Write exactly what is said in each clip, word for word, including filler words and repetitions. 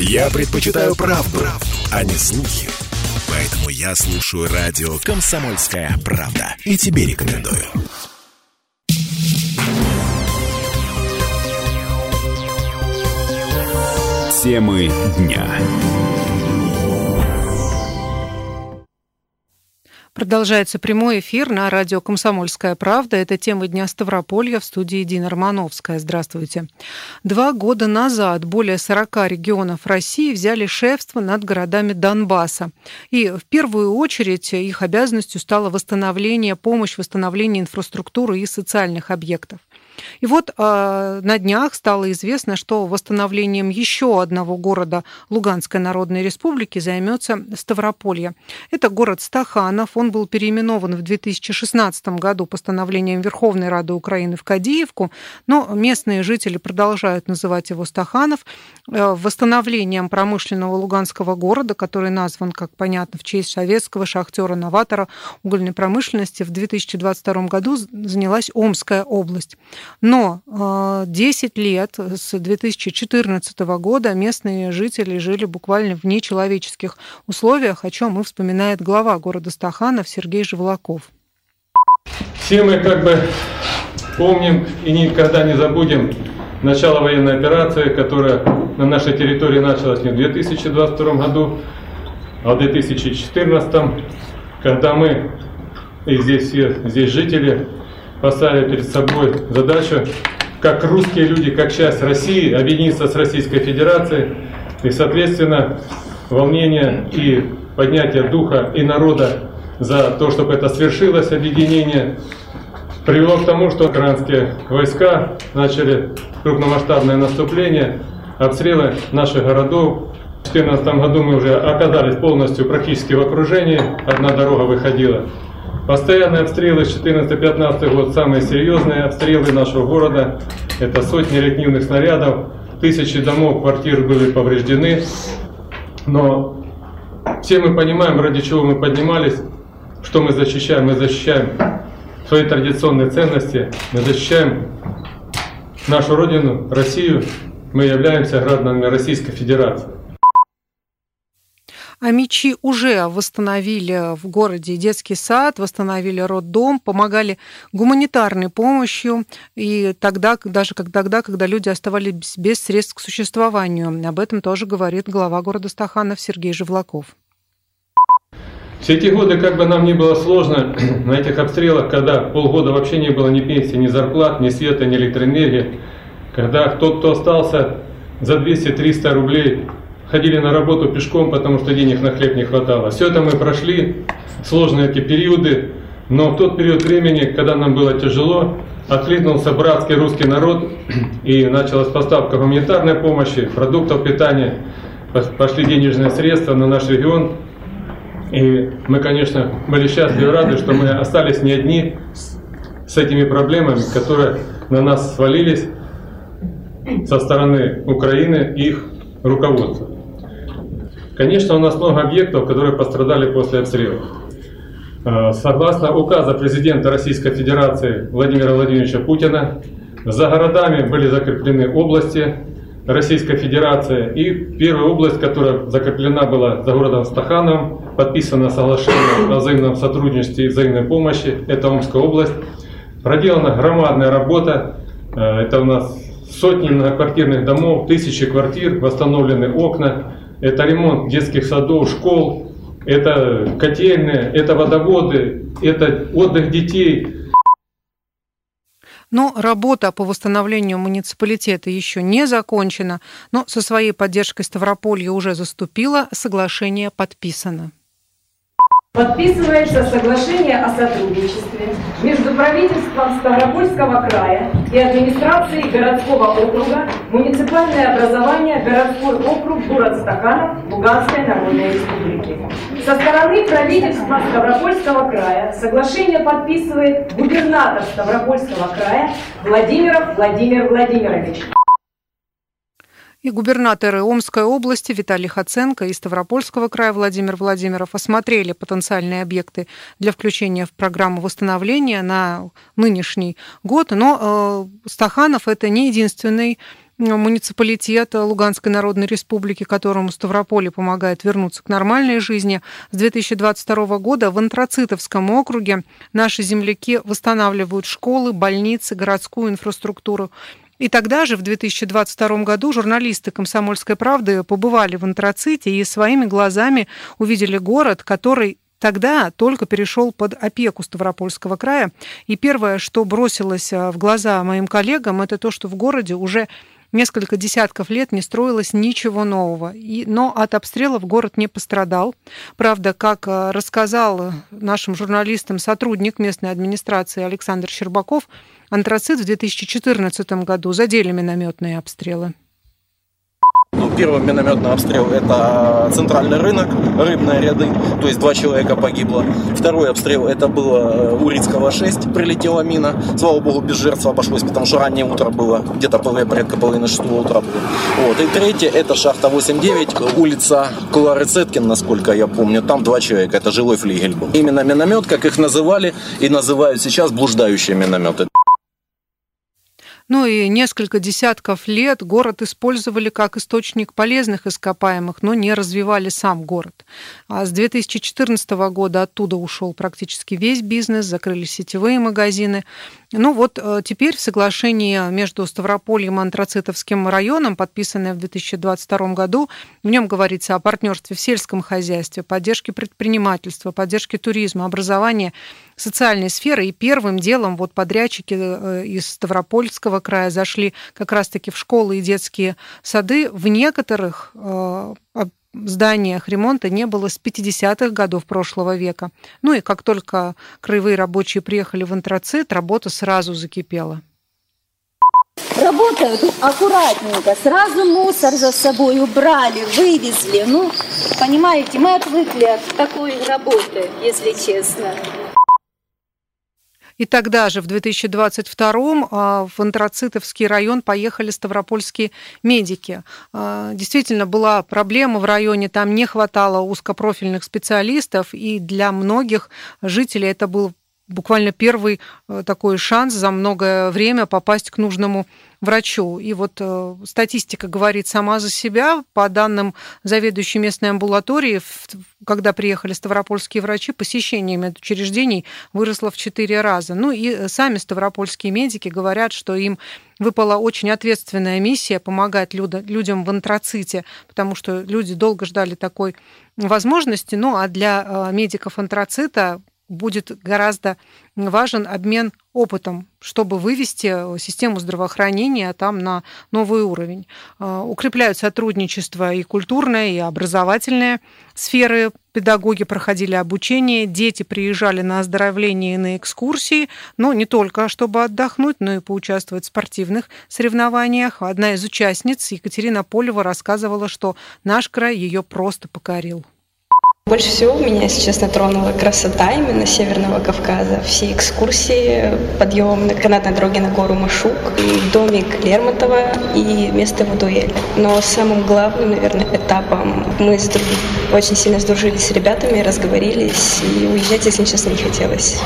Я предпочитаю правду, а не слухи. Поэтому я слушаю радио «Комсомольская правда». И тебе рекомендую. Темы дня. Продолжается прямой эфир на радио «Комсомольская правда». Это «Темы дня Ставрополья», в студии Дина Романовская. Здравствуйте. Два года назад более сорока регионов России взяли шефство над городами Донбасса. И в первую очередь их обязанностью стало восстановление, помощь восстановлению инфраструктуры и социальных объектов. И вот э, на днях стало известно, что восстановлением еще одного города Луганской Народной Республики займется Ставрополье. Это город Стаханов. Он был переименован в две тысячи шестнадцатом году постановлением Верховной Рады Украины в Кадиевку, но местные жители продолжают называть его Стаханов. Э, восстановлением промышленного луганского города, который назван, как понятно, в честь советского шахтера-новатора угольной промышленности, в две тысячи двадцать втором году занялась Омская область. Но десять лет, с две тысячи четырнадцатого года, местные жители жили буквально в нечеловеческих условиях, о чем и вспоминает глава города Стаханов Сергей Живолаков. Все мы как бы помним и никогда не забудем начало военной операции, которая на нашей территории началась не в две тысячи двадцать втором году, а в две тысячи четырнадцатом, когда мы и здесь все здесь жители поставили перед собой задачу, как русские люди, как часть России, объединиться с Российской Федерацией. И, соответственно, волнение и поднятие духа и народа за то, чтобы это свершилось, объединение, привело к тому, что украинские войска начали крупномасштабное наступление, обстрелы наших городов. В две тысячи четырнадцатом году мы уже оказались полностью практически в окружении, одна дорога выходила. Постоянные обстрелы с четырнадцатого-пятнадцатого год, самые серьезные обстрелы нашего города. Это сотни реактивных снарядов, тысячи домов, квартир были повреждены. Но все мы понимаем, ради чего мы поднимались, что мы защищаем. Мы защищаем свои традиционные ценности, мы защищаем нашу родину, Россию. Мы являемся гражданами Российской Федерации. Амичи уже восстановили в городе детский сад, восстановили роддом, помогали гуманитарной помощью, и тогда, даже как тогда, когда люди оставались без средств к существованию. Об этом тоже говорит глава города Стаханов Сергей Живолаков. Все эти годы, как бы нам ни было сложно, на этих обстрелах, когда полгода вообще не было ни пенсии, ни зарплат, ни света, ни электроэнергии, когда тот, кто остался за двести-триста рублей, ходили на работу пешком, потому что денег на хлеб не хватало. Все это мы прошли, сложные эти периоды, но в тот период времени, когда нам было тяжело, откликнулся братский русский народ, и началась поставка гуманитарной помощи, продуктов питания, пошли денежные средства на наш регион. И мы, конечно, были счастливы и рады, что мы остались не одни с этими проблемами, которые на нас свалились со стороны Украины и их руководства. Конечно, у нас много объектов, которые пострадали после обстрелов. Согласно указу президента Российской Федерации Владимира Владимировича Путина, за городами были закреплены области Российской Федерации. И первая область, которая закреплена была за городом Стахановым, подписано соглашение о взаимном сотрудничестве и взаимной помощи, это Омская область. Проделана громадная работа, это у нас сотни многоквартирных домов, тысячи квартир, восстановлены окна. Это ремонт детских садов, школ, это котельные, это водоводы, это отдых детей. Но работа по восстановлению муниципалитета еще не закончена, но со своей поддержкой Ставрополье уже заступило, соглашение подписано. Подписывается соглашение о сотрудничестве между правительством Ставропольского края и администрацией городского округа муниципальное образование городской округ город Стаханов Луганской Народной Республики. Со стороны правительства Ставропольского края соглашение подписывает губернатор Ставропольского края Владимиров Владимир Владимирович. И губернаторы Омской области Виталий Хоценко и Ставропольского края Владимир Владимиров осмотрели потенциальные объекты для включения в программу восстановления на нынешний год. Но э, Стаханов – это не единственный муниципалитет Луганской Народной Республики, которому Ставрополье помогает вернуться к нормальной жизни. С две тысячи двадцать второго года в Антрацитовском округе наши земляки восстанавливают школы, больницы, городскую инфраструктуру. И тогда же, в две тысячи двадцать втором году, журналисты «Комсомольской правды» побывали в Антраците и своими глазами увидели город, который тогда только перешел под опеку Ставропольского края. И первое, что бросилось в глаза моим коллегам, это то, что в городе уже несколько десятков лет не строилось ничего нового. И, но от обстрелов город не пострадал. Правда, как рассказал нашим журналистам сотрудник местной администрации Александр Щербаков, Антрацит в две тысячи четырнадцатом году задели минометные обстрелы. Ну, первый минометный обстрел – это центральный рынок, рыбные ряды, то есть два человека погибло. Второй обстрел – это было Урицкого шесть, прилетела мина. Слава богу, без жертв обошлось, потому что раннее утро было, где-то порядка половины шестого утра было. Вот. И третье – это шахта восемь девять, улица Клары Цеткин, насколько я помню, там два человека, это жилой флигель был. Именно миномет, как их называли и называют сейчас, блуждающие минометы. Ну и несколько десятков лет город использовали как источник полезных ископаемых, но не развивали сам город. А с две тысячи четырнадцатого года оттуда ушел практически весь бизнес, закрылись сетевые магазины. Ну вот теперь в соглашении между Ставропольем и Антрацитовским районом, подписанное в две тысячи двадцать втором году, в нем говорится о партнерстве в сельском хозяйстве, поддержке предпринимательства, поддержке туризма, образования, социальной сферы. И первым делом вот подрядчики из Ставропольского края зашли как раз-таки в школы и детские сады. В некоторых в зданиях ремонта не было с пятидесятых годов прошлого века. Ну и как только краевые рабочие приехали в Антрацит, работа сразу закипела. Работают аккуратненько, сразу мусор за собой убрали, вывезли. Ну, понимаете, мы отвыкли от такой работы, если честно. И тогда же, в две тысячи двадцать втором, в Антрацитовский район поехали ставропольские медики. Действительно, была проблема в районе, там не хватало узкопрофильных специалистов, и для многих жителей это был буквально первый такой шанс за многое время попасть к нужному врачу. И вот э, статистика говорит сама за себя. По данным заведующей местной амбулатории, в, когда приехали ставропольские врачи, посещение медучреждений выросло в четыре раза. Ну и сами ставропольские медики говорят, что им выпала очень ответственная миссия помогать люд- людям в Антраците, потому что люди долго ждали такой возможности. Ну а для э, медиков Антрацита будет гораздо важен обмен опытом, чтобы вывести систему здравоохранения там на новый уровень. Укрепляют сотрудничество и культурное, и образовательное сферы. Педагоги проходили обучение, дети приезжали на оздоровление и на экскурсии, но не только чтобы отдохнуть, но и поучаствовать в спортивных соревнованиях. Одна из участниц, Екатерина Полева, рассказывала, что наш край ее просто покорил. Больше всего меня, если честно, тронула красота именно Северного Кавказа. Все экскурсии, подъем на канатной дороге на гору Машук, домик Лермонтова и место в дуэли. Но самым главным, наверное, этапом мы с друг... очень сильно сдружились с ребятами, разговорились, и уезжать, если честно, не хотелось.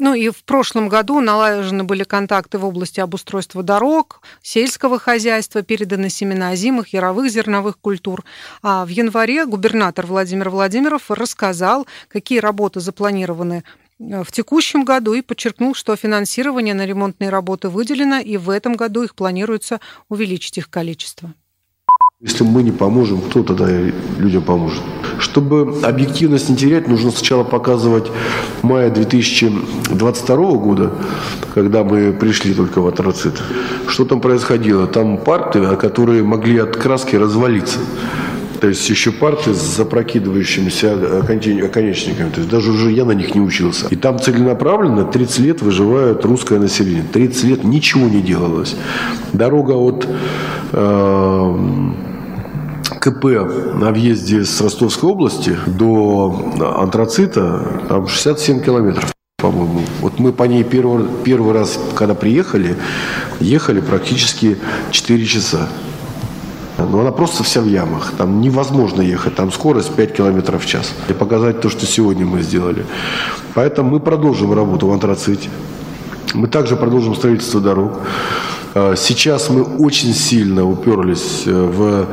Ну и в прошлом году налажены были контакты в области обустройства дорог, сельского хозяйства, переданы семена озимых, яровых, зерновых культур. А в январе губернатор Владимир Владимиров рассказал, какие работы запланированы в текущем году, и подчеркнул, что финансирование на ремонтные работы выделено, и в этом году их планируется увеличить их количество. Если мы не поможем, кто тогда людям поможет? Чтобы объективность не терять, нужно сначала показывать мая две тысячи двадцать второго года, когда мы пришли только в Антрацит. Что там происходило? Там парты, которые могли от краски развалиться. То есть еще парты с запрокидывающимися оконечниками. То есть даже уже я на них не учился. И там целенаправленно тридцать лет выживает русское население. тридцать лет ничего не делалось. Дорога от э- КП на въезде с Ростовской области до Антрацита, там шестьдесят семь километров, по-моему. Вот мы по ней первый, первый раз, когда приехали, ехали практически четыре часа. Но она просто вся в ямах. Там невозможно ехать. Там скорость пять километров в час. И показать то, что сегодня мы сделали. Поэтому мы продолжим работу в Антраците. Мы также продолжим строительство дорог. Сейчас мы очень сильно уперлись в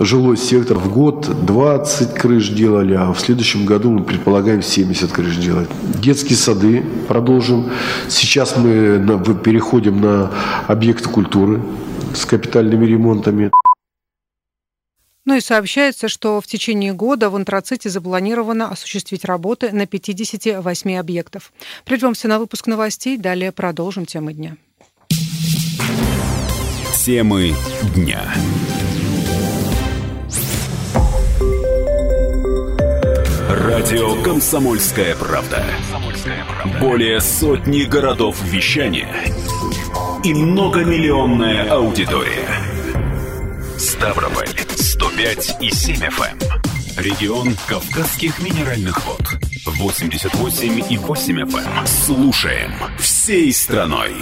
жилой сектор. В год двадцать крыш делали, а в следующем году мы предполагаем семьдесят крыш делать. Детские сады продолжим. Сейчас мы переходим на объекты культуры с капитальными ремонтами. Ну и сообщается, что в течение года в Антраците запланировано осуществить работы на пятьдесят восемь объектов. Прервемся на выпуск новостей, далее продолжим темы дня. Темы дня. Радио «Комсомольская правда». Более сотни городов вещания и многомиллионная аудитория. Ставрополь сто пять и семь эф эм. Регион Кавказских минеральных вод восемьдесят восемь и восемь эф эм. Слушаем всей страной.